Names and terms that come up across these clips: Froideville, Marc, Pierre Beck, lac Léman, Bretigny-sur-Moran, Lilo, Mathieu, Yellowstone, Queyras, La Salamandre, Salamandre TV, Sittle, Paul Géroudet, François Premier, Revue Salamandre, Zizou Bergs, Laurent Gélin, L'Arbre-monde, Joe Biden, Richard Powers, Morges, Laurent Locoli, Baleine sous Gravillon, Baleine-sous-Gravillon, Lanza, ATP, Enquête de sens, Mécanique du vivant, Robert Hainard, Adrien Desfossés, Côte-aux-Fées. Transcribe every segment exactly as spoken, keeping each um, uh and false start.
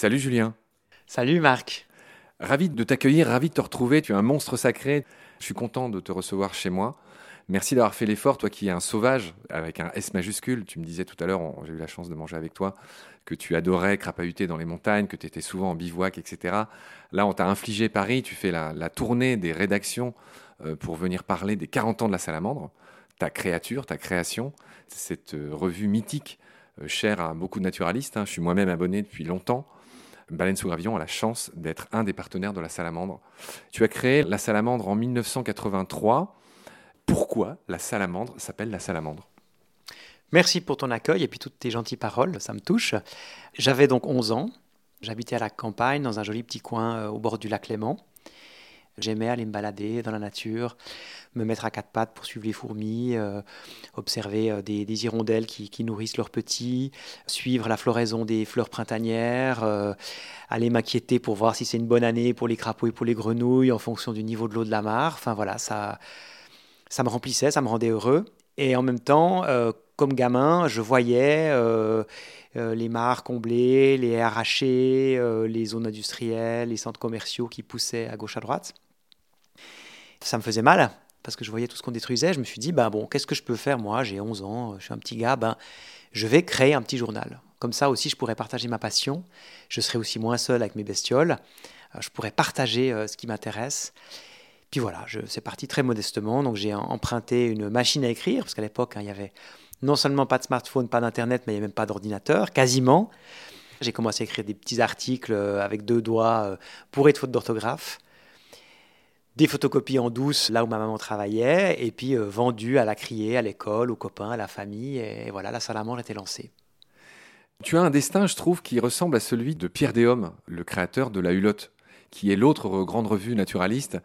Salut Julien. Salut Marc. Ravi de t'accueillir, ravi de te retrouver. Tu es un monstre sacré. Je suis content de te recevoir chez moi. Merci d'avoir fait l'effort, toi qui es un sauvage, avec un S majuscule. Tu me disais tout à l'heure, on, j'ai eu la chance de manger avec toi, que tu adorais crapahuter dans les montagnes, que tu étais souvent en bivouac, et cetera. Là, on t'a infligé Paris, tu fais la, la tournée des rédactions euh, pour venir parler des quarante ans de la Salamandre, ta créature, ta création, cette euh, revue mythique, euh, chère à beaucoup de naturalistes. Hein. Je suis moi-même abonné depuis longtemps. Baleine-sous-Gravillon a la chance d'être un des partenaires de la Salamandre. Tu as créé la Salamandre en dix-neuf cent quatre-vingt-trois. Pourquoi la Salamandre s'appelle la Salamandre ? Merci pour ton accueil et puis toutes tes gentilles paroles, ça me touche. J'avais donc onze ans, j'habitais à la campagne dans un joli petit coin au bord du lac Léman. J'aimais aller me balader dans la nature, me mettre à quatre pattes pour suivre les fourmis, euh, observer euh, des, des hirondelles qui, qui nourrissent leurs petits, suivre la floraison des fleurs printanières, euh, aller m'inquiéter pour voir si c'est une bonne année pour les crapauds et pour les grenouilles en fonction du niveau de l'eau de la mare. Enfin voilà, ça, ça me remplissait, ça me rendait heureux. Et en même temps, euh, comme gamin, je voyais euh, euh, les mares comblées, les haies arrachées, euh, les zones industrielles, les centres commerciaux qui poussaient à gauche à droite. Ça me faisait mal, parce que je voyais tout ce qu'on détruisait. Je me suis dit, ben bon, qu'est-ce que je peux faire, moi ? J'ai onze ans, je suis un petit gars, ben, je vais créer un petit journal. Comme ça aussi, je pourrais partager ma passion. Je serais aussi moins seul avec mes bestioles. Je pourrais partager euh, ce qui m'intéresse. Puis voilà, je, c'est parti très modestement. Donc j'ai emprunté une machine à écrire, parce qu'à l'époque, hein, il y avait non seulement pas de smartphone, pas d'Internet, mais il n'y avait même pas d'ordinateur, quasiment. J'ai commencé à écrire des petits articles avec deux doigts bourrés de fautes d'orthographe. Des photocopies en douce, là où ma maman travaillait, et puis euh, vendues à la criée, à l'école, aux copains, à la famille. Et voilà, la Salamandre était lancée. Tu as un destin, je trouve, qui ressemble à celui de Pierre Deshomme, le créateur de La Hulotte, qui est l'autre grande revue naturaliste,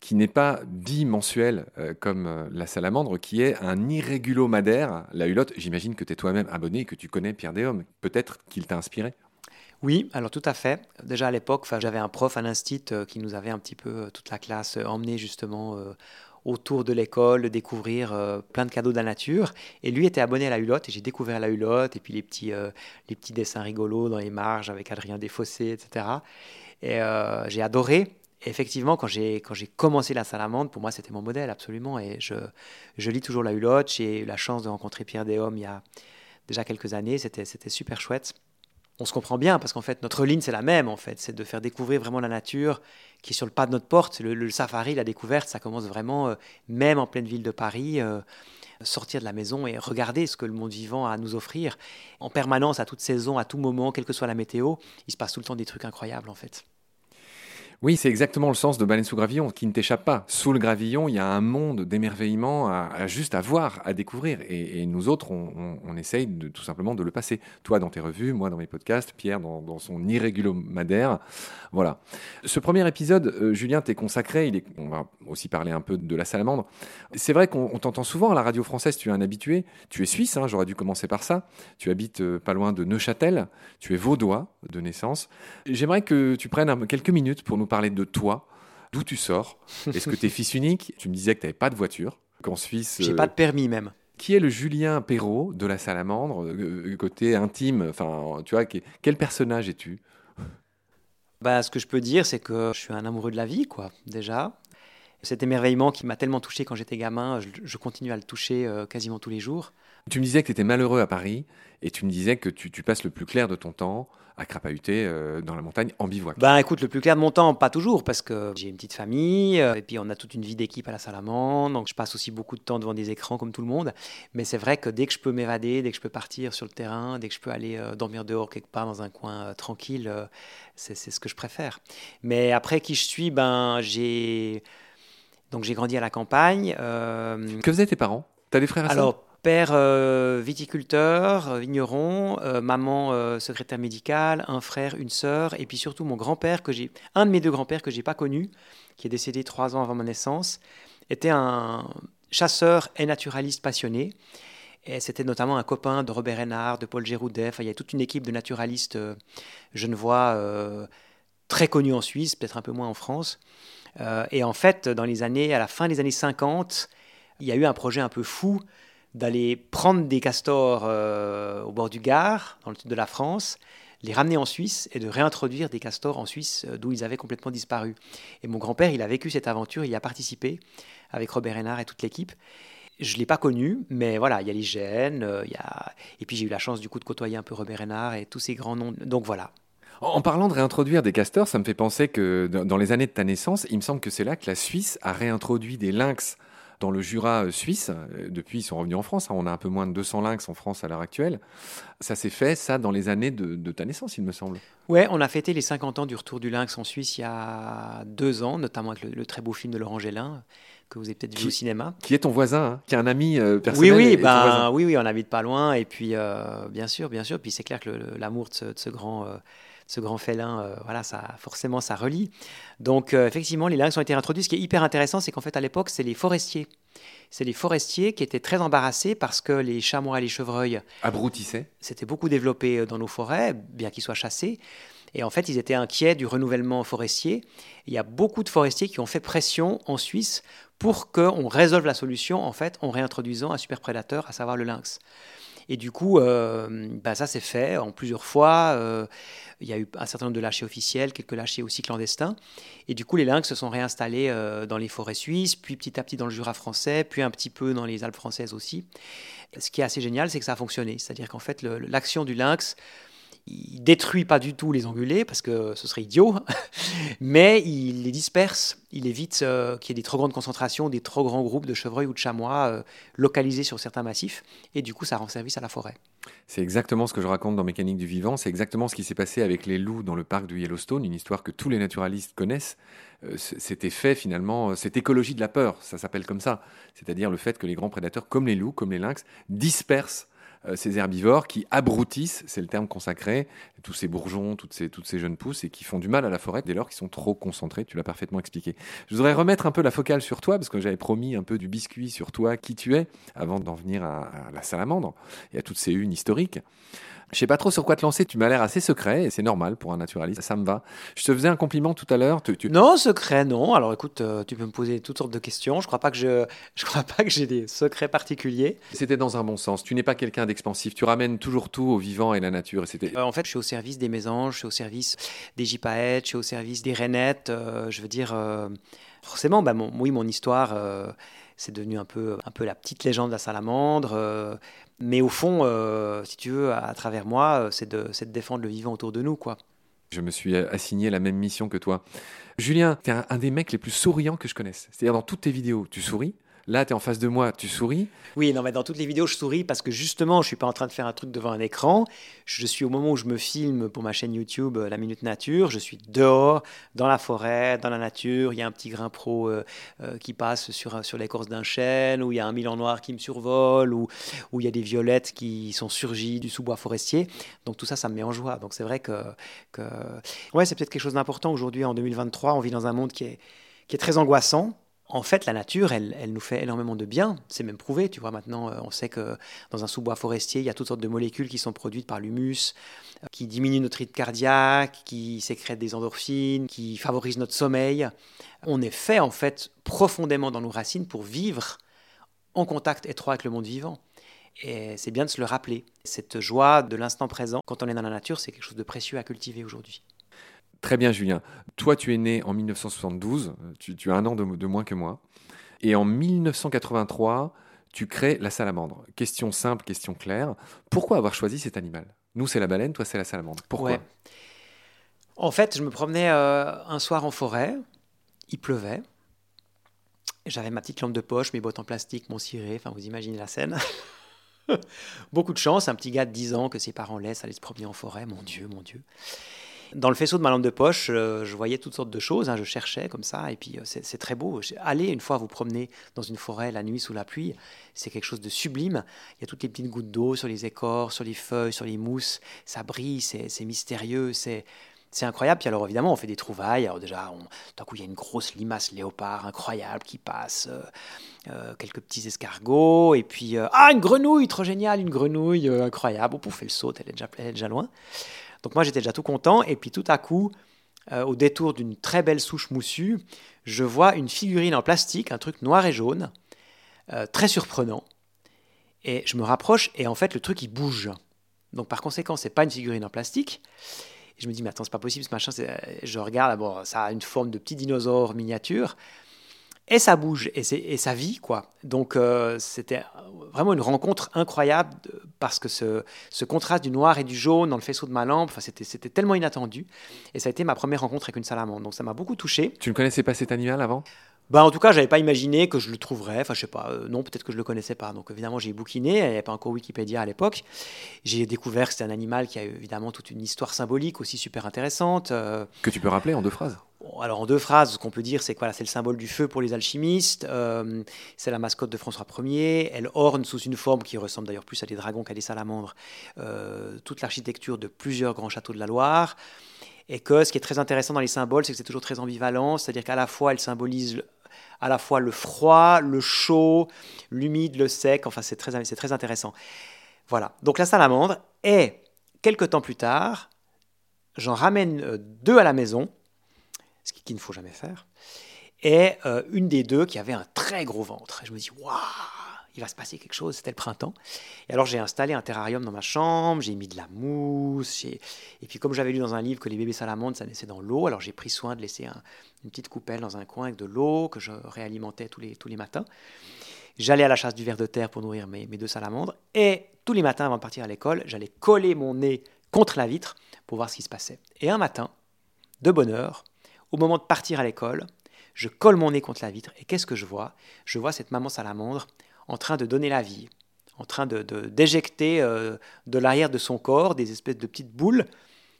qui n'est pas bimensuelle euh, comme euh, la Salamandre, qui est un irrégulomadaire. La Hulotte, j'imagine que tu es toi-même abonné et que tu connais Pierre Deshomme. Peut-être qu'il t'a inspiré. Oui, alors tout à fait. Déjà à l'époque, j'avais un prof à l'instit euh, qui nous avait un petit peu, euh, toute la classe, euh, emmené justement euh, autour de l'école, découvrir euh, plein de cadeaux de la nature. Et lui était abonné à La Hulotte et j'ai découvert La Hulotte et puis les petits, euh, les petits dessins rigolos dans les marges avec Adrien Desfossés, et cetera. Et euh, j'ai adoré. Et effectivement, quand j'ai, quand j'ai commencé la Salamandre, pour moi, c'était mon modèle absolument. Et je, je lis toujours La Hulotte. J'ai eu la chance de rencontrer Pierre Deshomme il y a déjà quelques années. C'était, c'était super chouette. On se comprend bien parce qu'en fait, notre ligne, c'est la même. En fait, c'est de faire découvrir vraiment la nature qui est sur le pas de notre porte. Le, le safari, la découverte, ça commence vraiment, euh, même en pleine ville de Paris, euh, sortir de la maison et regarder ce que le monde vivant a à nous offrir en permanence, à toute saison, à tout moment, quelle que soit la météo. Il se passe tout le temps des trucs incroyables, en fait. Oui, c'est exactement le sens de Baleine sous Gravillon, qui ne t'échappe pas. Sous le Gravillon, il y a un monde d'émerveillement à, à juste à voir, à découvrir. Et, et nous autres, on, on, on essaye de, tout simplement de le passer. Toi, dans tes revues, moi, dans mes podcasts, Pierre, dans, dans son irrégulomadaire. Voilà. Ce premier épisode, euh, Julien, t'es consacré. Il est, on va aussi parler un peu de la Salamandre. C'est vrai qu'on on t'entend souvent à la radio française. Tu es un habitué. Tu es suisse, hein, j'aurais dû commencer par ça. Tu habites euh, pas loin de Neuchâtel. Tu es vaudois de naissance. J'aimerais que tu prennes un, quelques minutes pour nous parler de toi, d'où tu sors. Est-ce que tu es fils unique ? Tu me disais que tu n'avais pas de voiture, qu'en Suisse... J'ai euh... pas de permis même. Qui est le Julien Perrot de la Salamandre, euh, côté intime, enfin, tu vois, quel personnage es-tu ? Bah, ce que je peux dire, c'est que je suis un amoureux de la vie, quoi, déjà. Cet émerveillement qui m'a tellement touché quand j'étais gamin, je, je continue à le toucher euh, quasiment tous les jours. Tu me disais que tu étais malheureux à Paris et tu me disais que tu, tu passes le plus clair de ton temps à crapahuter euh, dans la montagne en bivouac. Ben écoute, le plus clair de mon temps, pas toujours, parce que j'ai une petite famille euh, et puis on a toute une vie d'équipe à la Salamandre, donc je passe aussi beaucoup de temps devant des écrans comme tout le monde. Mais c'est vrai que dès que je peux m'évader, dès que je peux partir sur le terrain, dès que je peux aller euh, dormir dehors quelque part dans un coin euh, tranquille, euh, c'est, c'est ce que je préfère. Mais après qui je suis, ben j'ai... Donc j'ai grandi à la campagne. Euh... Que faisaient tes parents ? T'as des frères et sœurs ? Père euh, viticulteur, euh, vigneron, euh, maman euh, secrétaire médicale, un frère, une sœur, et puis surtout mon grand-père, que j'ai, un de mes deux grands-pères que je n'ai pas connu, qui est décédé trois ans avant ma naissance, était un chasseur et naturaliste passionné. Et c'était notamment un copain de Robert Hainard, de Paul Géroudet. Enfin, il y a toute une équipe de naturalistes euh, genevois euh, très connus en Suisse, peut-être un peu moins en France. Euh, et en fait, dans les années, à la fin des années cinquante, il y a eu un projet un peu fou d'aller prendre des castors euh, au bord du Gard, dans le sud de la France, les ramener en Suisse et de réintroduire des castors en Suisse d'où ils avaient complètement disparu. Et mon grand-père, il a vécu cette aventure, il y a participé avec Robert Hainard et toute l'équipe. Je ne l'ai pas connu, mais voilà, il y a les gènes, il y a... et puis j'ai eu la chance du coup de côtoyer un peu Robert Hainard et tous ces grands noms, donc voilà. En parlant de réintroduire des castors, ça me fait penser que dans les années de ta naissance, il me semble que c'est là que la Suisse a réintroduit des lynx dans le Jura suisse. Depuis, ils sont revenus en France. On a un peu moins de deux cents lynx en France à l'heure actuelle. Ça s'est fait, ça, dans les années de, de ta naissance, il me semble. Oui, on a fêté les cinquante ans du retour du lynx en Suisse il y a deux ans, notamment avec le, le très beau film de Laurent Gélin, que vous avez peut-être qui, vu au cinéma. Qui est ton voisin, hein, qui est un ami euh, personnel. Oui, oui, et, ben, oui, oui, on habite pas loin. Et puis, euh, bien sûr, bien sûr. Puis c'est clair que le, l'amour de ce, de ce grand... Euh, ce grand félin, euh, voilà, ça, forcément, ça relie. Donc, euh, effectivement, les lynx ont été introduits. Ce qui est hyper intéressant, c'est qu'en fait, à l'époque, c'est les forestiers. C'est les forestiers qui étaient très embarrassés parce que les chamois et les chevreuils... abroutissaient. C'était beaucoup développé dans nos forêts, bien qu'ils soient chassés. Et en fait, ils étaient inquiets du renouvellement forestier. Il y a beaucoup de forestiers qui ont fait pression en Suisse pour qu'on résolve la solution, en fait, en réintroduisant un super prédateur, à savoir le lynx. Et du coup, euh, ben ça s'est fait en plusieurs fois. Euh, il y a eu un certain nombre de lâchers officiels, quelques lâchers aussi clandestins. Et du coup, les lynx se sont réinstallés euh, dans les forêts suisses, puis petit à petit dans le Jura français, puis un petit peu dans les Alpes françaises aussi. Ce qui est assez génial, c'est que ça a fonctionné. C'est-à-dire qu'en fait, le, l'action du lynx... il détruit pas du tout les ungulés parce que ce serait idiot, mais il les disperse, il évite euh, qu'il y ait des trop grandes concentrations, des trop grands groupes de chevreuils ou de chamois euh, localisés sur certains massifs, et du coup ça rend service à la forêt. C'est exactement ce que je raconte dans Mécanique du vivant, c'est exactement ce qui s'est passé avec les loups dans le parc du Yellowstone, une histoire que tous les naturalistes connaissent. Cet effet finalement, cette écologie de la peur, ça s'appelle comme ça, c'est-à-dire le fait que les grands prédateurs comme les loups, comme les lynx, dispersent ces herbivores qui abrutissent, c'est le terme consacré, tous ces bourgeons, toutes ces, toutes ces jeunes pousses et qui font du mal à la forêt dès lors qu'ils sont trop concentrés, tu l'as parfaitement expliqué. Je voudrais remettre un peu la focale sur toi, parce que j'avais promis un peu du biscuit sur toi, qui tu es, avant d'en venir à, à la salamandre et à toutes ces unes historiques. Je ne sais pas trop sur quoi te lancer, tu m'as l'air assez secret, et c'est normal pour un naturaliste, ça me va. Je te faisais un compliment tout à l'heure. Tu, tu... Non, secret, non. Alors écoute, euh, tu peux me poser toutes sortes de questions, je ne crois pas que je, je crois pas que j'ai des secrets particuliers. C'était dans un bon sens, tu n'es pas quelqu'un d'expansif, tu ramènes toujours tout au vivant et la nature. Et c'était... Euh, en fait, je suis au service des mésanges, je suis au service des gypaètes, je suis au service des rainettes, euh, je veux dire, euh, forcément, bah, mon, oui, mon histoire... Euh, c'est devenu un peu, un peu la petite légende de la salamandre. Euh, mais au fond, euh, si tu veux, à, à travers moi, c'est de, c'est de défendre le vivant autour de nous, quoi. Je me suis assigné la même mission que toi. Julien, t'es un, un des mecs les plus souriants que je connaisse. C'est-à-dire, dans toutes tes vidéos, tu souris. Là, t'es en face de moi, tu souris. Oui, non, mais dans toutes les vidéos, je souris parce que justement, je suis pas en train de faire un truc devant un écran. Je suis au moment où je me filme pour ma chaîne YouTube, La Minute Nature. Je suis dehors, dans la forêt, dans la nature. Il y a un petit grimpro euh, euh, qui passe sur, sur l'écorce d'un chêne, ou il y a un milan noir qui me survole, ou où il y a des violettes qui sont surgies du sous-bois forestier. Donc tout ça, ça me met en joie. Donc c'est vrai que, que... ouais, c'est peut-être quelque chose d'important aujourd'hui, en deux mille vingt-trois. On vit dans un monde qui est, qui est très angoissant. En fait, la nature, elle, elle nous fait énormément de bien. C'est même prouvé, tu vois, maintenant, on sait que dans un sous-bois forestier, il y a toutes sortes de molécules qui sont produites par l'humus, qui diminuent notre rythme cardiaque, qui sécrètent des endorphines, qui favorisent notre sommeil. On est fait, en fait, profondément dans nos racines pour vivre en contact étroit avec le monde vivant. Et c'est bien de se le rappeler. Cette joie de l'instant présent, quand on est dans la nature, c'est quelque chose de précieux à cultiver aujourd'hui. Très bien, Julien. Toi, tu es né en dix-neuf cent soixante-douze, tu, tu as un an de, de moins que moi, et en dix-neuf cent quatre-vingt-trois, tu crées la salamandre. Question simple, question claire. Pourquoi avoir choisi cet animal ? Nous, c'est la baleine, toi, c'est la salamandre. Pourquoi ? Ouais. En fait, je me promenais euh, un soir en forêt, il pleuvait, j'avais ma petite lampe de poche, mes bottes en plastique, mon ciré, enfin, vous imaginez la scène. Beaucoup de chance, un petit gars de dix ans que ses parents laissent aller se promener en forêt, mon Dieu, mon Dieu. Dans le faisceau de ma lampe de poche, euh, je voyais toutes sortes de choses, hein, je cherchais comme ça, et puis euh, c'est, c'est très beau. Allez une fois vous promener dans une forêt la nuit sous la pluie, c'est quelque chose de sublime. Il y a toutes les petites gouttes d'eau sur les écorces, sur les feuilles, sur les mousses, ça brille, c'est, c'est mystérieux, c'est... c'est incroyable. Puis alors évidemment, on fait des trouvailles. Alors déjà, on... d'un coup, il y a une grosse limace léopard incroyable qui passe, euh, euh, quelques petits escargots, et puis euh... ah, une grenouille, trop génial, une grenouille euh, incroyable. On pouvait le sauter, elle est déjà, elle est déjà loin. Donc moi, j'étais déjà tout content. Et puis tout à coup, euh, au détour d'une très belle souche moussue, je vois une figurine en plastique, un truc noir et jaune, euh, très surprenant. Et je me rapproche et en fait, le truc, il bouge. Donc par conséquent, c'est pas une figurine en plastique. Et je me dis, mais attends, c'est pas possible, ce machin. C'est... Je regarde, bon, ça a une forme de petit dinosaure miniature. Et ça bouge, et, c'est, et ça vit, quoi. Donc, euh, c'était vraiment une rencontre incroyable parce que ce, ce contraste du noir et du jaune dans le faisceau de ma lampe, enfin, c'était, c'était tellement inattendu. Et ça a été ma première rencontre avec une salamandre. Donc, ça m'a beaucoup touché. Tu ne connaissais pas cet animal avant ? Ben, en tout cas, je n'avais pas imaginé que je le trouverais. Enfin, je sais pas. Euh, non, peut-être que je ne le connaissais pas. Donc, évidemment, j'ai bouquiné. Il n'y avait pas encore Wikipédia à l'époque. J'ai découvert que c'était un animal qui a évidemment toute une histoire symbolique aussi super intéressante. Euh... Que tu peux rappeler en deux phrases ? Alors, en deux phrases, ce qu'on peut dire, c'est que voilà, c'est le symbole du feu pour les alchimistes, euh, c'est la mascotte de François Premier, elle orne sous une forme qui ressemble d'ailleurs plus à des dragons qu'à des salamandres, euh, toute l'architecture de plusieurs grands châteaux de la Loire, et que ce qui est très intéressant dans les symboles, c'est que c'est toujours très ambivalent, c'est-à-dire qu'à la fois, elle symbolise à la fois le froid, le chaud, l'humide, le sec, enfin, c'est très, c'est très intéressant. Voilà, donc la salamandre, et quelques temps plus tard, j'en ramène deux à la maison, ce qu'il ne faut jamais faire, et euh, une des deux qui avait un très gros ventre. Et je me dis, waouh, il va se passer quelque chose, c'était le printemps. Et alors, j'ai installé un terrarium dans ma chambre, j'ai mis de la mousse, j'ai... et puis comme j'avais lu dans un livre que les bébés salamandres, ça naissait dans l'eau, alors j'ai pris soin de laisser un, une petite coupelle dans un coin avec de l'eau que je réalimentais tous les, tous les matins. J'allais à la chasse du ver de terre pour nourrir mes, mes deux salamandres, et tous les matins, avant de partir à l'école, j'allais coller mon nez contre la vitre pour voir ce qui se passait. Et un matin, de bonne heure, au moment de partir à l'école, je colle mon nez contre la vitre et qu'est-ce que je vois ? Je vois cette maman salamandre en train de donner la vie, en train de, de, d'éjecter euh, de l'arrière de son corps des espèces de petites boules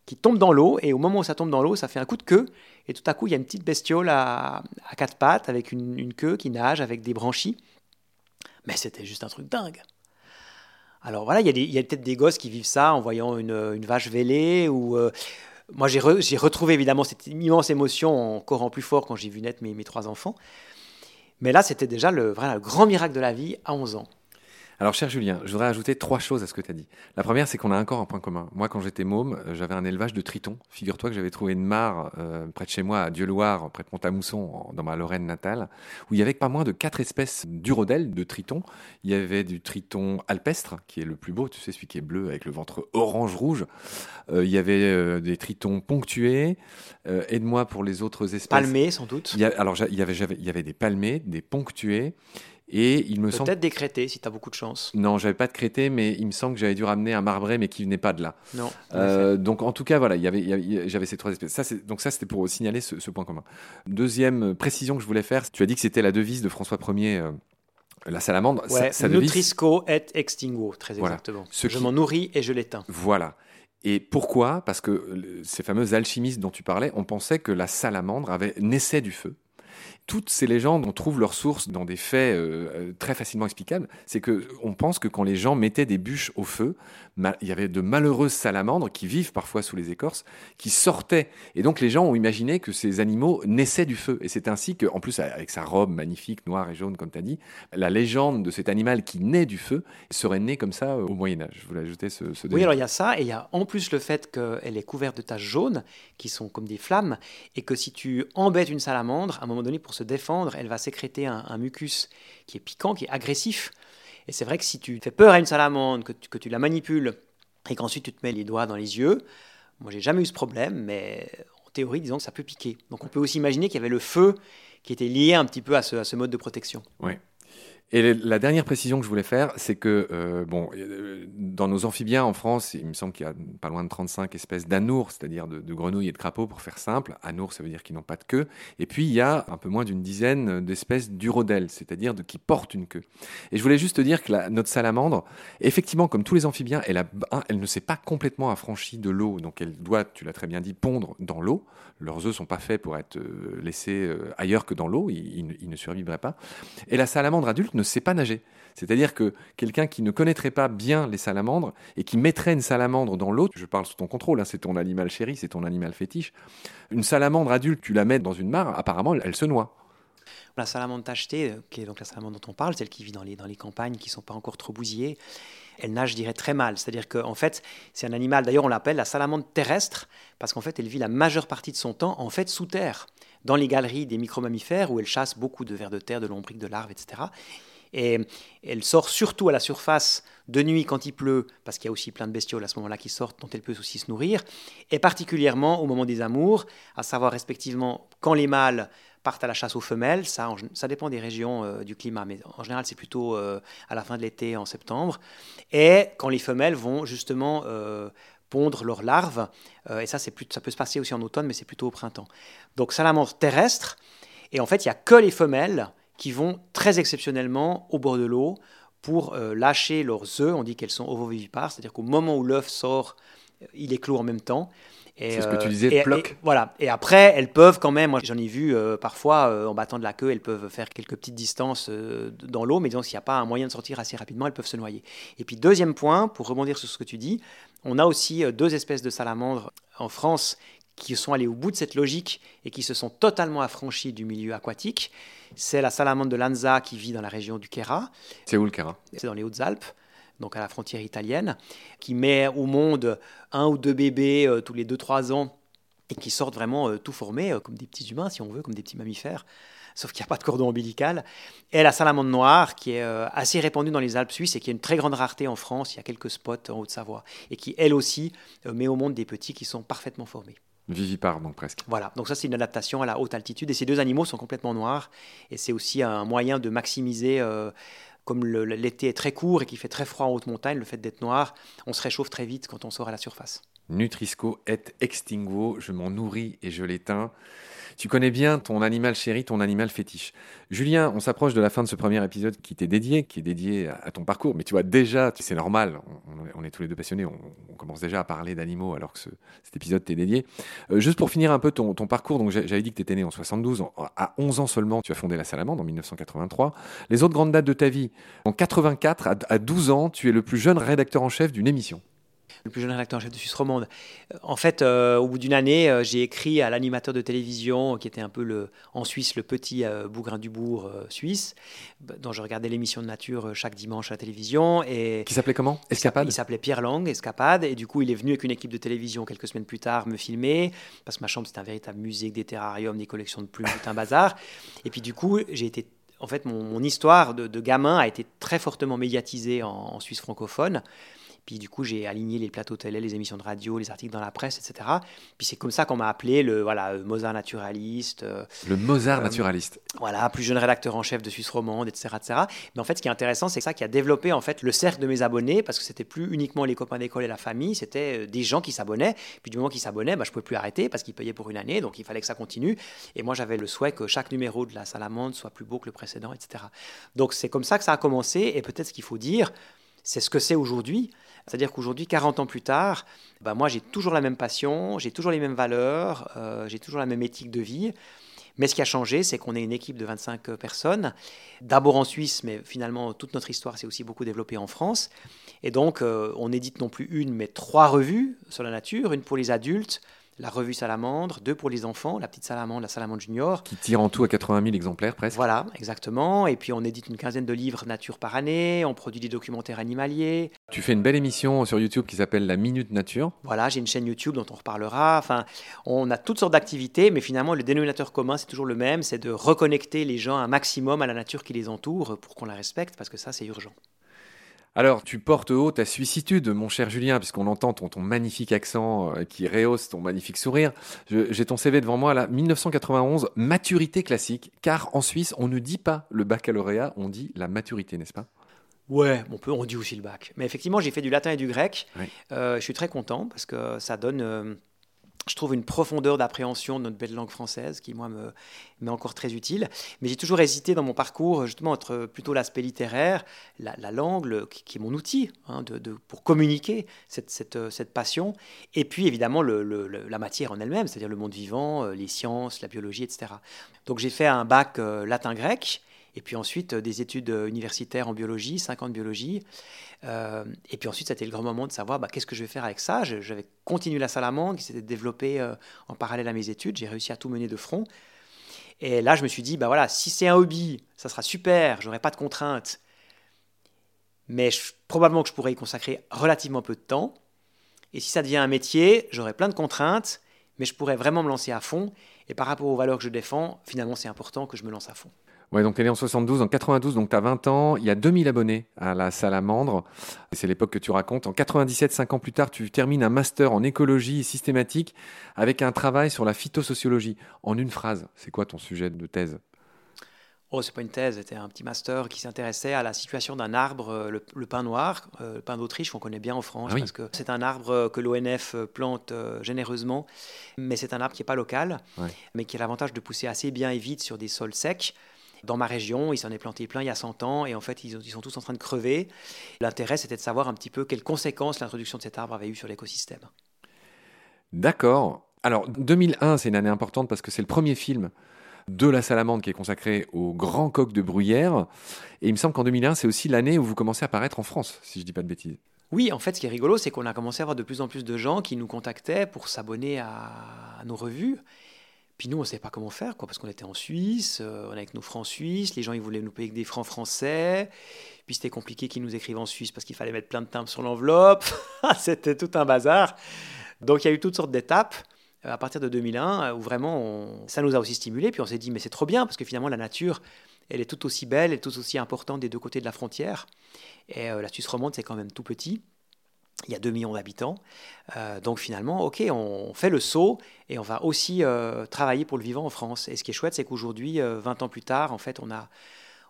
qui tombent dans l'eau et au moment où ça tombe dans l'eau, ça fait un coup de queue et tout à coup, il y a une petite bestiole à, à quatre pattes avec une, une queue qui nage avec des branchies. Mais c'était juste un truc dingue. Alors voilà, il y a, des, il y a peut-être des gosses qui vivent ça en voyant une, une vache vêlée ou... Euh, Moi, j'ai, re, j'ai retrouvé évidemment cette immense émotion encore en plus fort quand j'ai vu naître mes, mes trois enfants. Mais là, c'était déjà le, voilà, le grand miracle de la vie à onze ans. Alors, cher Julien, je voudrais ajouter trois choses à ce que tu as dit. La première, c'est qu'on a encore un point commun. Moi, quand j'étais môme, j'avais un élevage de tritons. Figure-toi que j'avais trouvé une mare euh, près de chez moi, à Dieu-Loire, près de Pont-à-Mousson, dans ma Lorraine natale, où il y avait pas moins de quatre espèces d'urodèles de tritons. Il y avait du triton alpestre, qui est le plus beau, tu sais, celui qui est bleu avec le ventre orange-rouge. Euh, il y avait euh, des tritons ponctués. Euh, aide-moi pour les autres espèces. Palmés, sans doute. Il y a, alors, il y avait, il y avait des palmés, des ponctués. Et il me Peut-être semble... des crétés, si tu as beaucoup de chance. Non, j'avais pas de crétés, mais il me semble que j'avais dû ramener un marbré, mais qui venait pas de là. Non. Euh, donc, en tout cas, voilà, il y avait, il y avait, j'avais ces trois espèces. Ça, c'est, donc ça, c'était pour signaler ce, ce point commun. Deuxième précision que je voulais faire, tu as dit que c'était la devise de François Premier... Euh... La salamandre, ouais, sa devise... Nutrisco et extinguo, très exactement. Voilà. Ce je qui... m'en nourris et je l'éteins. Voilà. Et pourquoi ? Parce que ces fameux alchimistes dont tu parlais, on pensait que la salamandre avait naissait du feu. Toutes ces légendes, on trouve leur source dans des faits euh, très facilement explicables. C'est qu'on pense que quand les gens mettaient des bûches au feu, mal, il y avait de malheureuses salamandres qui vivent parfois sous les écorces, qui sortaient. Et donc, les gens ont imaginé que ces animaux naissaient du feu. Et c'est ainsi qu'en plus, avec sa robe magnifique, noire et jaune, comme tu as dit, la légende de cet animal qui naît du feu serait née comme ça au Moyen-Âge. Je voulais ajouter ce, ce débat. Oui, alors il y a ça. Et il y a en plus le fait qu'elle est couverte de taches jaunes, qui sont comme des flammes, et que si tu embêtes une salamandre, à un moment donné, pour se défendre, elle va sécréter un, un mucus qui est piquant, qui est agressif. Et c'est vrai que si tu fais peur à une salamandre, que tu, que tu la manipules et qu'ensuite tu te mets les doigts dans les yeux, moi j'ai jamais eu ce problème, mais en théorie, disons que ça peut piquer. Donc on peut aussi imaginer qu'il y avait le feu qui était lié un petit peu à ce, à ce mode de protection. Oui. Et la dernière précision que je voulais faire, c'est que euh, bon, dans nos amphibiens en France, il me semble qu'il y a pas loin de trente-cinq espèces d'anours, c'est-à-dire de, de grenouilles et de crapauds, pour faire simple. Anours, ça veut dire qu'ils n'ont pas de queue. Et puis, il y a un peu moins d'une dizaine d'espèces d'urodèles, c'est-à-dire de, qui portent une queue. Et je voulais juste te dire que la, notre salamandre, effectivement, comme tous les amphibiens, elle, a, elle ne s'est pas complètement affranchie de l'eau. Donc, elle doit, tu l'as très bien dit, pondre dans l'eau. Leurs œufs ne sont pas faits pour être laissés ailleurs que dans l'eau. Ils, ils ne survivraient pas. Et la salamandre adulte ne sait pas nager. C'est-à-dire que quelqu'un qui ne connaîtrait pas bien les salamandres et qui mettrait une salamandre dans l'eau, je parle sous ton contrôle, hein, c'est ton animal chéri, c'est ton animal fétiche, une salamandre adulte, tu la mets dans une mare, apparemment, elle, elle se noie. La salamandre tachetée, qui est donc la salamandre dont on parle, celle qui vit dans les, dans les campagnes qui ne sont pas encore trop bousillées, elle nage, je dirais, très mal. C'est-à-dire qu'en fait, c'est un animal, d'ailleurs on l'appelle la salamandre terrestre, parce qu'en fait, elle vit la majeure partie de son temps, en fait, sous terre, dans les galeries des micro-mammifères où elle chasse beaucoup de vers de terre, de lombriques, de larves, et cetera. Et elle sort surtout à la surface de nuit quand il pleut, parce qu'il y a aussi plein de bestioles à ce moment-là qui sortent, dont elle peut aussi se nourrir, et particulièrement au moment des amours, à savoir respectivement quand les mâles partent à la chasse aux femelles, ça, en, ça dépend des régions euh, du climat, mais en général c'est plutôt euh, à la fin de l'été, en septembre, et quand les femelles vont justement euh, pondre leurs larves, euh, et ça, c'est plus, ça peut se passer aussi en automne, mais c'est plutôt au printemps. Donc salamandre terrestre, et en fait il n'y a que les femelles qui vont très exceptionnellement au bord de l'eau pour euh, lâcher leurs œufs, on dit qu'elles sont ovovivipares, c'est-à-dire qu'au moment où l'œuf sort, il éclot en même temps. Et, c'est ce que tu disais, euh, ploc. Et, et, voilà. Et après, elles peuvent quand même, moi j'en ai vu euh, parfois, euh, en battant de la queue, elles peuvent faire quelques petites distances euh, dans l'eau, mais disons s'il n'y a pas un moyen de sortir assez rapidement, elles peuvent se noyer. Et puis deuxième point, pour rebondir sur ce que tu dis, on a aussi euh, deux espèces de salamandres en France qui sont allées au bout de cette logique et qui se sont totalement affranchies du milieu aquatique. C'est la salamandre de Lanza qui vit dans la région du Queyras. C'est où le Queyras ? C'est dans les Hautes-Alpes, donc à la frontière italienne, qui met au monde un ou deux bébés euh, tous les deux, trois ans et qui sortent vraiment euh, tout formés, euh, comme des petits humains, si on veut, comme des petits mammifères, sauf qu'il n'y a pas de cordon ombilical. Et la salamandre noire, qui est euh, assez répandue dans les Alpes suisses et qui a une très grande rareté en France, il y a quelques spots en Haute-Savoie, et qui, elle aussi, euh, met au monde des petits qui sont parfaitement formés. Vivipare, donc presque. Voilà, donc ça c'est une adaptation à la haute altitude, et ces deux animaux sont complètement noirs, et c'est aussi un moyen de maximiser... Euh, comme le, l'été est très court et qu'il fait très froid en haute montagne, le fait d'être noir, on se réchauffe très vite quand on sort à la surface. Nutrisco et extinguo, je m'en nourris et je l'éteins. Tu connais bien ton animal chéri, ton animal fétiche. Julien, on s'approche de la fin de ce premier épisode qui t'est dédié, qui est dédié à ton parcours. Mais tu vois, déjà, c'est normal, on, on est tous les deux passionnés, on, on commence déjà à parler d'animaux alors que ce, cet épisode t'est dédié. Euh, juste pour finir un peu ton, ton parcours, donc j'avais dit que t'étais né en soixante-douze, en, à onze ans seulement, tu as fondé la Salamandre en dix-neuf cent quatre-vingt-trois. Les autres grandes dates de ta vie, en quatre-vingt-quatre, à, à douze ans, tu es le plus jeune rédacteur en chef d'une émission. Le plus jeune rédacteur en chef de Suisse romande. En fait, euh, au bout d'une année, euh, j'ai écrit à l'animateur de télévision, qui était un peu le, en Suisse le petit euh, bougrin du bourg euh, suisse, dont je regardais l'émission de nature euh, chaque dimanche à la télévision. Et qui s'appelait comment ? Escapade ? Il s'appelait Pierre Lang, Escapade. Et du coup, il est venu avec une équipe de télévision quelques semaines plus tard me filmer, parce que ma chambre, c'était un véritable musée, des terrariums, des collections de plumes, tout un bazar. Et puis du coup, j'ai été... En fait, mon, mon histoire de, de gamin a été très fortement médiatisée en, en Suisse francophone. Puis du coup, j'ai aligné les plateaux télé, les émissions de radio, les articles dans la presse, et cetera. Puis c'est comme ça qu'on m'a appelé le voilà, Mozart naturaliste. Le Mozart euh, naturaliste. Voilà, plus jeune rédacteur en chef de Suisse romande, et cetera, et cetera. Mais en fait, ce qui est intéressant, c'est ça qui a développé en fait, le cercle de mes abonnés, parce que ce n'était plus uniquement les copains d'école et la famille, c'était des gens qui s'abonnaient. Puis du moment qu'ils s'abonnaient, bah, je ne pouvais plus arrêter parce qu'ils payaient pour une année, donc il fallait que ça continue. Et moi, j'avais le souhait que chaque numéro de la Salamandre soit plus beau que le précédent, et cetera. Donc c'est comme ça que ça a commencé. Et peut-être ce qu'il faut dire, c'est ce que c'est aujourd'hui. C'est-à-dire qu'aujourd'hui, quarante ans plus tard, bah moi j'ai toujours la même passion, j'ai toujours les mêmes valeurs, euh, j'ai toujours la même éthique de vie. Mais ce qui a changé, c'est qu'on est une équipe de vingt-cinq personnes, d'abord en Suisse, mais finalement toute notre histoire s'est aussi beaucoup développée en France. Et donc euh, on édite non plus une, mais trois revues sur la nature, une pour les adultes, la revue Salamandre, deux pour les enfants, la petite Salamandre, la Salamandre junior. Qui tire en tout à quatre-vingt mille exemplaires presque. Voilà, exactement. Et puis on édite une quinzaine de livres nature par année, on produit des documentaires animaliers. Tu fais une belle émission sur YouTube qui s'appelle La Minute Nature. Voilà, j'ai une chaîne YouTube dont on reparlera. Enfin, on a toutes sortes d'activités, mais finalement le dénominateur commun c'est toujours le même, c'est de reconnecter les gens un maximum à la nature qui les entoure pour qu'on la respecte, parce que ça c'est urgent. Alors, tu portes haut ta suissitude, mon cher Julien, puisqu'on entend ton, ton magnifique accent qui rehausse ton magnifique sourire. Je, j'ai ton C V devant moi, là, dix-neuf cent quatre-vingt-onze, maturité classique, car en Suisse, on ne dit pas le baccalauréat, on dit la maturité, n'est-ce pas ? Ouais, on peut, on dit aussi le bac. Mais effectivement, j'ai fait du latin et du grec. Oui. Euh, je suis très content parce que ça donne... Euh... Je trouve une profondeur d'appréhension de notre belle langue française qui, moi, me, m'est encore très utile. Mais j'ai toujours hésité dans mon parcours, justement, entre plutôt l'aspect littéraire, la, la langue, le, qui est mon outil hein, de, de, pour communiquer cette, cette, cette passion, et puis, évidemment, le, le, la matière en elle-même, c'est-à-dire le monde vivant, les sciences, la biologie, et cetera. Donc, j'ai fait un bac euh, latin-grec, et puis ensuite, des études universitaires en biologie, cinq ans de biologie. Euh, et puis ensuite, c'était le grand moment de savoir bah, qu'est-ce que je vais faire avec ça. Je, j'avais continué la Salamandre, qui s'était développée euh, en parallèle à mes études. J'ai réussi à tout mener de front. Et là, je me suis dit, bah voilà, si c'est un hobby, ça sera super, je n'aurai pas de contraintes. Mais je, probablement que je pourrais y consacrer relativement peu de temps. Et si ça devient un métier, j'aurai plein de contraintes, mais je pourrais vraiment me lancer à fond. Et par rapport aux valeurs que je défends, finalement, c'est important que je me lance à fond. Ouais, donc tu es né en soixante-douze, en quatre-vingt-douze, donc tu as vingt ans. Il y a deux mille abonnés à la Salamandre. Et c'est l'époque que tu racontes. En quatre-vingt-dix-sept, cinq ans plus tard, tu termines un master en écologie systématique avec un travail sur la phytosociologie. En une phrase, c'est quoi ton sujet de thèse ? Oh, c'est pas une thèse, c'était un petit master qui s'intéressait à la situation d'un arbre, le, le pin noir, euh, le pin d'Autriche qu'on connaît bien en France, ah oui. parce que c'est un arbre que l'O N F plante euh, généreusement, mais c'est un arbre qui n'est pas local, ouais. mais qui a l'avantage de pousser assez bien et vite sur des sols secs. Dans ma région, il s'en est planté plein il y a cent ans et en fait, ils, ont, ils sont tous en train de crever. L'intérêt, c'était de savoir un petit peu quelles conséquences l'introduction de cet arbre avait eu sur l'écosystème. D'accord. Alors, deux mille un, c'est une année importante parce que c'est le premier film de la Salamandre qui est consacré au grand coq de Bruyères. Et il me semble qu'en deux mille un, c'est aussi l'année où vous commencez à apparaître en France, si je ne dis pas de bêtises. Oui, en fait, ce qui est rigolo, c'est qu'on a commencé à avoir de plus en plus de gens qui nous contactaient pour s'abonner à nos revues. Puis nous, on ne savait pas comment faire, quoi, parce qu'on était en Suisse, euh, on était avec nos francs suisses, les gens ils voulaient nous payer que des francs français, puis c'était compliqué qu'ils nous écrivent en Suisse parce qu'il fallait mettre plein de timbres sur l'enveloppe, c'était tout un bazar. Donc il y a eu toutes sortes d'étapes euh, à partir de deux mille un, où vraiment, on... ça nous a aussi stimulés, puis on s'est dit, mais c'est trop bien, parce que finalement la nature, elle est tout aussi belle, elle est tout aussi importante des deux côtés de la frontière, et euh, la Suisse romande, c'est quand même tout petit. Il y a deux millions d'habitants, euh, donc finalement, ok, on fait le saut et on va aussi euh, travailler pour le vivant en France. Et ce qui est chouette, c'est qu'aujourd'hui, euh, vingt ans plus tard, en fait, on a,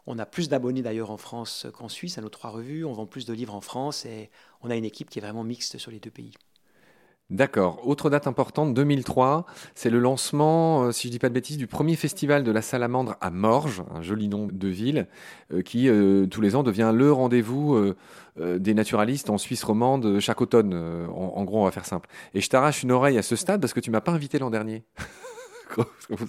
on a plus d'abonnés d'ailleurs en France qu'en Suisse à nos trois revues, on vend plus de livres en France et on a une équipe qui est vraiment mixte sur les deux pays. D'accord. Autre date importante, deux mille trois, c'est le lancement, euh, si je ne dis pas de bêtises, du premier festival de la Salamandre à Morges, un joli nom de ville, euh, qui euh, tous les ans devient le rendez-vous euh, euh, des naturalistes en Suisse romande euh, chaque automne. Euh, en, en gros, on va faire simple. Et je t'arrache une oreille à ce stade parce que tu ne m'as pas invité l'an dernier.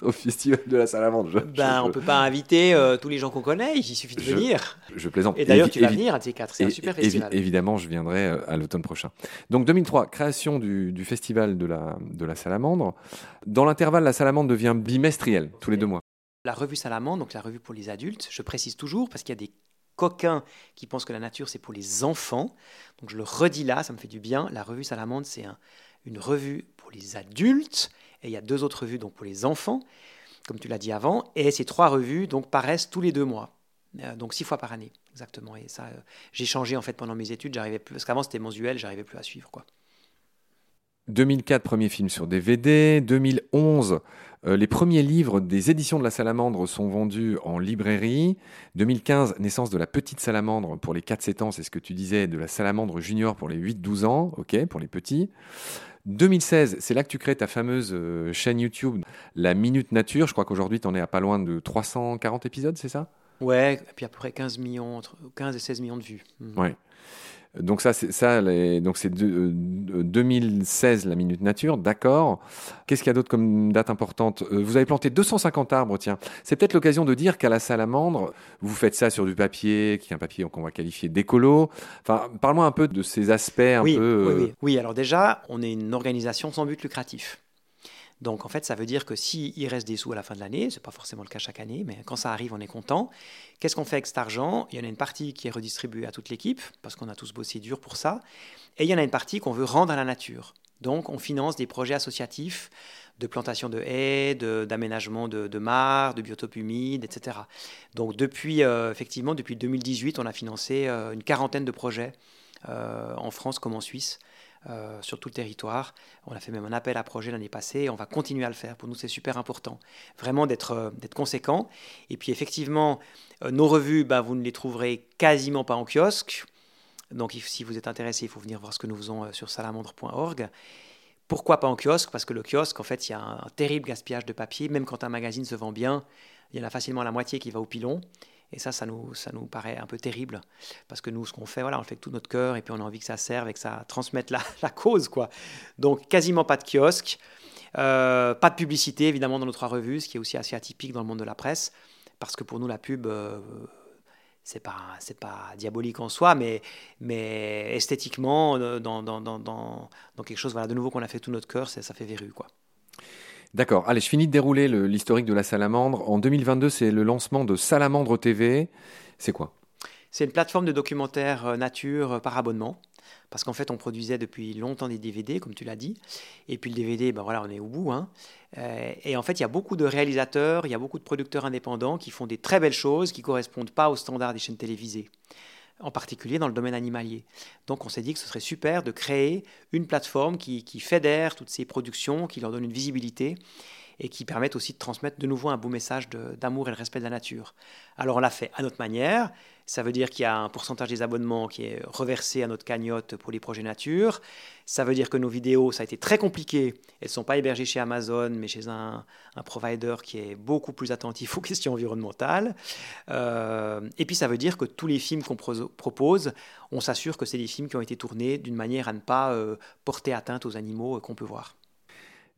Au festival de la Salamandre. Je, ben, je, on ne peut pas inviter euh, tous les gens qu'on connaît, il suffit de je, venir. Je plaisante. Et d'ailleurs, évi- tu vas évi- venir à T quatre, c'est évi- un super festival. Évi- évidemment, je viendrai à l'automne prochain. Donc, deux mille trois, création du, du festival de la, de la Salamandre. Dans l'intervalle, la Salamandre devient bimestrielle, tous les deux mois. La revue Salamandre, donc la revue pour les adultes, je précise toujours, parce qu'il y a des coquins qui pensent que la nature, c'est pour les enfants. Donc, je le redis là, ça me fait du bien. La revue Salamandre, c'est un, une revue pour les adultes. Et il y a deux autres revues donc, pour les enfants, comme tu l'as dit avant. Et ces trois revues donc, paraissent tous les deux mois, euh, donc six fois par année, exactement. Et ça, euh, j'ai changé en fait pendant mes études, j'arrivais plus, parce qu'avant c'était mensuel, j'arrivais plus à suivre, quoi. deux mille quatre, premier film sur D V D. deux mille onze, euh, les premiers livres des éditions de la Salamandre sont vendus en librairie. deux mille quinze, naissance de la petite Salamandre pour les quatre sept ans, c'est ce que tu disais, de la Salamandre junior pour les huit douze ans, ok, pour les petits. deux mille seize, c'est là que tu crées ta fameuse chaîne YouTube, La Minute Nature. Je crois qu'aujourd'hui, tu en es à pas loin de trois cent quarante épisodes, c'est ça ? Ouais, et puis à peu près quinze millions, entre quinze et seize millions de vues. Mmh. Ouais. Donc ça, c'est, ça, les, donc c'est de, euh, deux mille seize, La Minute Nature, d'accord. Qu'est-ce qu'il y a d'autre comme date importante ? Vous avez planté deux cent cinquante arbres, tiens. C'est peut-être l'occasion de dire qu'à la Salamandre, vous faites ça sur du papier, qui est un papier qu'on va qualifier d'écolo. Enfin, parle-moi un peu de ces aspects un oui, peu... Euh... Oui, oui. oui, alors déjà, on est une organisation sans but lucratif. Donc en fait, ça veut dire que s'il reste des sous à la fin de l'année, ce n'est pas forcément le cas chaque année, mais quand ça arrive, on est content. Qu'est-ce qu'on fait avec cet argent ? Il y en a une partie qui est redistribuée à toute l'équipe, parce qu'on a tous bossé dur pour ça, et il y en a une partie qu'on veut rendre à la nature. Donc on finance des projets associatifs de plantation de haies, de, d'aménagement de, de mares, de biotopes humides, et cetera. Donc depuis, euh, effectivement, depuis deux mille dix-huit, on a financé euh, une quarantaine de projets euh, en France comme en Suisse. Euh, sur tout le territoire. On a fait même un appel à projet l'année passée et on va continuer à le faire. Pour nous, c'est super important, vraiment d'être, euh, d'être conséquent. Et puis effectivement, euh, nos revues, ben, vous ne les trouverez quasiment pas en kiosque. Donc if, si vous êtes intéressé, il faut venir voir ce que nous faisons euh, sur salamandre point org. Pourquoi pas en kiosque ? Parce que le kiosque, en fait, il y a un, un terrible gaspillage de papier. Même quand un magazine se vend bien, il y en a facilement la moitié qui va au pilon. Et ça, ça nous, ça nous paraît un peu terrible, parce que nous, ce qu'on fait, voilà, on le fait avec tout notre cœur, et puis on a envie que ça serve et que ça transmette la, la cause, quoi. Donc, quasiment pas de kiosque, euh, pas de publicité, évidemment, dans nos trois revues, ce qui est aussi assez atypique dans le monde de la presse, parce que pour nous, la pub, euh, c'est pas, c'est pas diabolique en soi, mais, mais esthétiquement, dans, dans, dans, dans, dans quelque chose, voilà, de nouveau qu'on a fait tout notre cœur, ça, ça fait verru, quoi. D'accord. Allez, je finis de dérouler le, l'historique de la Salamandre. En deux mille vingt-deux, c'est le lancement de Salamandre T V. C'est quoi ? C'est une plateforme de documentaires nature par abonnement. parce qu'en fait on produisait depuis longtemps des D V D, comme tu l'as dit, et puis le D V D, ben voilà, on est au bout, hein. Euh, et en fait il y a beaucoup de réalisateurs, il y a beaucoup de producteurs indépendants qui font des très belles choses qui ne correspondent pas aux standards des chaînes télévisées, en particulier dans le domaine animalier. Donc on s'est dit que ce serait super de créer une plateforme qui, qui fédère toutes ces productions, qui leur donne une visibilité et qui permettent aussi de transmettre de nouveau un beau message de, d'amour et le respect de la nature. Alors on l'a fait à notre manière, ça veut dire qu'il y a un pourcentage des abonnements qui est reversé à notre cagnotte pour les projets nature, ça veut dire que nos vidéos, ça a été très compliqué, elles ne sont pas hébergées chez Amazon, mais chez un, un provider qui est beaucoup plus attentif aux questions environnementales, euh, et puis ça veut dire que tous les films qu'on pro- propose, on s'assure que c'est des films qui ont été tournés d'une manière à ne pas euh, porter atteinte aux animaux euh, qu'on peut voir.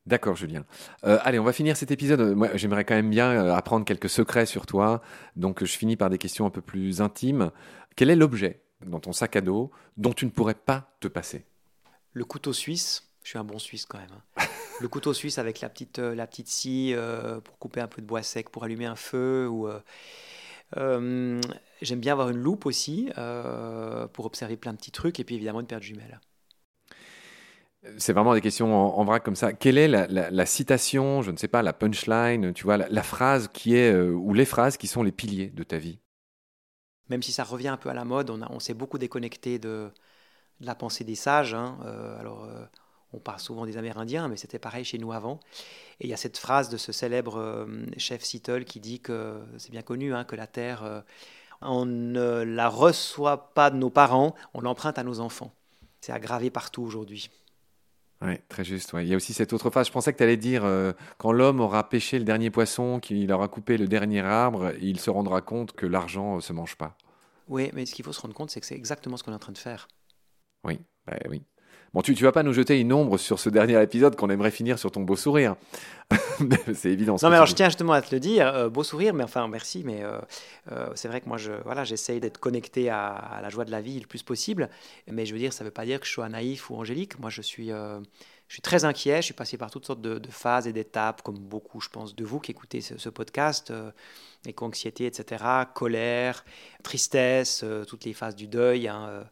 D'accord, Julien. Euh, allez, on va finir cet épisode. Moi, j'aimerais quand même bien apprendre quelques secrets sur toi. Donc, je finis par des questions un peu plus intimes. Quel est l'objet dans ton sac à dos dont tu ne pourrais pas te passer ? Le couteau suisse. Je suis un bon Suisse quand même. Le couteau suisse avec la petite, la petite scie euh, pour couper un peu de bois sec, pour allumer un feu ou... Euh... Euh, j'aime bien avoir une loupe aussi euh, pour observer plein de petits trucs et puis évidemment une paire de jumelles. C'est vraiment des questions en, en vrac comme ça. Quelle est la, la, la citation, je ne sais pas, la punchline, tu vois, la, la phrase qui est, euh, ou les phrases qui sont les piliers de ta vie ? Même si ça revient un peu à la mode, on, a, on s'est beaucoup déconnecté de, de la pensée des sages. Hein. Euh, alors, euh, on parle souvent des Amérindiens, mais c'était pareil chez nous avant. Et il y a cette phrase de ce célèbre euh, chef Sittle qui dit que, c'est bien connu, hein, que la terre, euh, on ne la reçoit pas de nos parents, on l'emprunte à nos enfants. C'est aggravé partout aujourd'hui. Oui, très juste. Ouais. Il y a aussi cette autre phrase. Je pensais que tu allais dire euh, « Quand l'homme aura pêché le dernier poisson, qu'il aura coupé le dernier arbre, il se rendra compte que l'argent ne euh, se mange pas. » Oui, mais ce qu'il faut se rendre compte, c'est que c'est exactement ce qu'on est en train de faire. Oui, bah oui. Bon, tu ne vas pas nous jeter une ombre sur ce dernier épisode qu'on aimerait finir sur ton beau sourire. C'est évident. Non, mais alors, je tiens justement à te le dire. Euh, beau sourire, mais enfin, merci. Mais euh, euh, c'est vrai que moi, je, voilà, j'essaye d'être connecté à, à la joie de la vie le plus possible. Mais je veux dire, ça ne veut pas dire que je sois naïf ou angélique. Moi, je suis, euh, je suis très inquiet. Je suis passé par toutes sortes de, de phases et d'étapes, comme beaucoup, je pense, de vous qui écoutez ce, ce podcast. Euh, et qu'anxiété, et cetera. Colère, tristesse, euh, toutes les phases du deuil, hein, euh,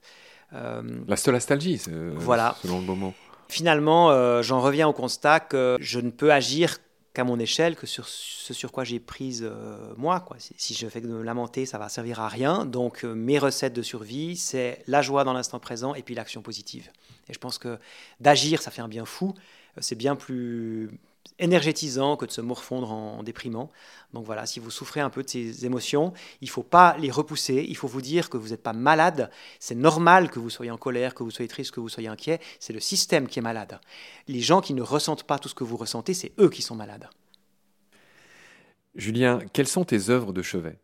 Euh, la stolastalgie, c'est, voilà. Selon le moment. Finalement, euh, j'en reviens au constat que je ne peux agir qu'à mon échelle, que sur ce sur quoi j'ai prise euh, moi. Quoi. Si, si je fais que de me lamenter, ça ne va servir à rien. Donc, euh, mes recettes de survie, c'est la joie dans l'instant présent et puis l'action positive. Et je pense que d'agir, ça fait un bien fou. C'est bien plus énergétisant que de se morfondre en, en déprimant. Donc voilà, si vous souffrez un peu de ces émotions, il ne faut pas les repousser, il faut vous dire que vous n'êtes pas malade, c'est normal que vous soyez en colère, que vous soyez triste, que vous soyez inquiet, c'est le système qui est malade. Les gens qui ne ressentent pas tout ce que vous ressentez, c'est eux qui sont malades. Julien, quelles sont tes œuvres de chevet ?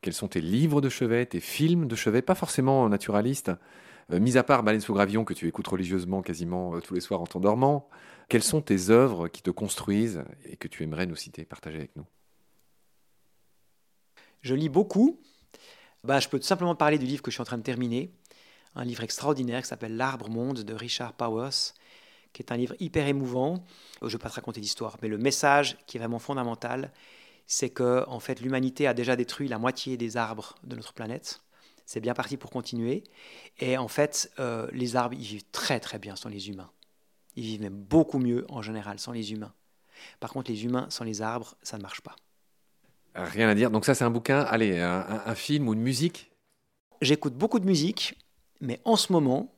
Quels sont tes livres de chevet, tes films de chevet, pas forcément naturalistes ? Euh, mis à part Baleine-sous-Gravillon que tu écoutes religieusement quasiment euh, tous les soirs en t'endormant, quelles sont tes œuvres qui te construisent et que tu aimerais nous citer, partager avec nous ? Je lis beaucoup. Bah, je peux tout simplement parler du livre que je suis en train de terminer, un livre extraordinaire qui s'appelle « L'Arbre-monde » de Richard Powers, qui est un livre hyper émouvant. Je ne vais pas te raconter l'histoire, mais le message qui est vraiment fondamental, c'est que en fait, l'humanité a déjà détruit la moitié des arbres de notre planète. C'est bien parti pour continuer. Et en fait, euh, les arbres, ils vivent très très bien sans les humains. Ils vivent même beaucoup mieux en général sans les humains. Par contre, les humains sans les arbres, ça ne marche pas. Rien à dire. Donc ça, c'est un bouquin. Allez, un, un, un film ou une musique ? J'écoute beaucoup de musique, mais en ce moment,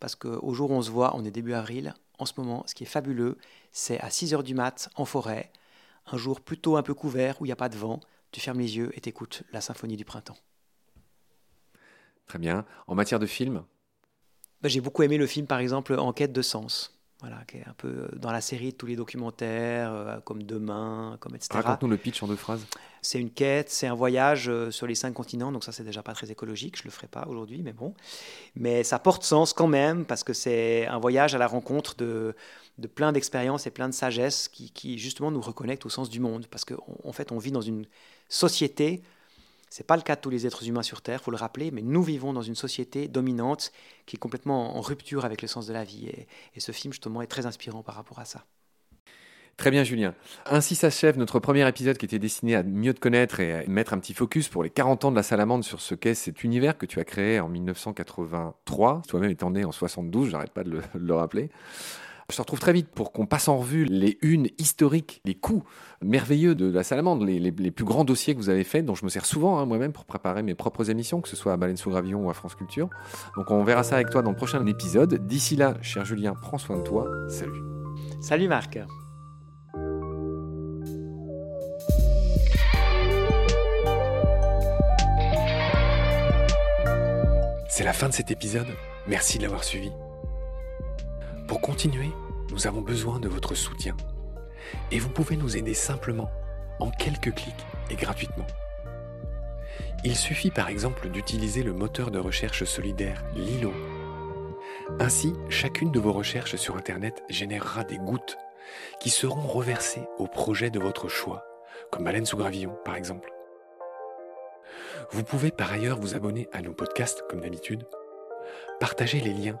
parce qu'au jour où on se voit, on est début avril, en ce moment, ce qui est fabuleux, c'est à six heures du mat, en forêt, un jour plutôt un peu couvert, où il n'y a pas de vent, tu fermes les yeux et t'écoutes la symphonie du printemps. Très bien. En matière de film ? Ben, j'ai beaucoup aimé le film, par exemple, Enquête de sens, voilà, qui est un peu dans la série de tous les documentaires, euh, comme Demain, comme et cetera. Raconte-nous le pitch en deux phrases. C'est une quête, c'est un voyage euh, sur les cinq continents, donc ça, c'est déjà pas très écologique, je le ferai pas aujourd'hui, mais bon. Mais ça porte sens quand même, parce que c'est un voyage à la rencontre de, de plein d'expériences et plein de sagesse qui, qui, justement, nous reconnectent au sens du monde. Parce qu'en fait, on vit dans une société. Ce n'est pas le cas de tous les êtres humains sur Terre, il faut le rappeler, mais nous vivons dans une société dominante qui est complètement en rupture avec le sens de la vie. Et, et ce film, justement, est très inspirant par rapport à ça. Très bien, Julien. Ainsi s'achève notre premier épisode qui était destiné à mieux te connaître et à mettre un petit focus pour les quarante ans de la Salamandre sur ce qu'est cet univers que tu as créé en dix-neuf cent quatre-vingt-trois. Toi-même étant né en soixante-douze, j'arrête pas de le, de le rappeler. Je te retrouve très vite pour qu'on passe en revue les unes historiques, les coups merveilleux de la Salamandre, les, les, les plus grands dossiers que vous avez faits, dont je me sers souvent hein, moi-même pour préparer mes propres émissions, que ce soit à Baleine-sous-Gravillon ou à France Culture. Donc on verra ça avec toi dans le prochain épisode. D'ici là, cher Julien, prends soin de toi. Salut. Salut Marc. C'est la fin de cet épisode. Merci de l'avoir suivi. Pour continuer, nous avons besoin de votre soutien. Et vous pouvez nous aider simplement, en quelques clics et gratuitement. Il suffit par exemple d'utiliser le moteur de recherche solidaire Lilo. Ainsi, chacune de vos recherches sur Internet générera des gouttes qui seront reversées au projet de votre choix, comme Baleine-sous-Gravillon par exemple. Vous pouvez par ailleurs vous abonner à nos podcasts comme d'habitude, partager les liens,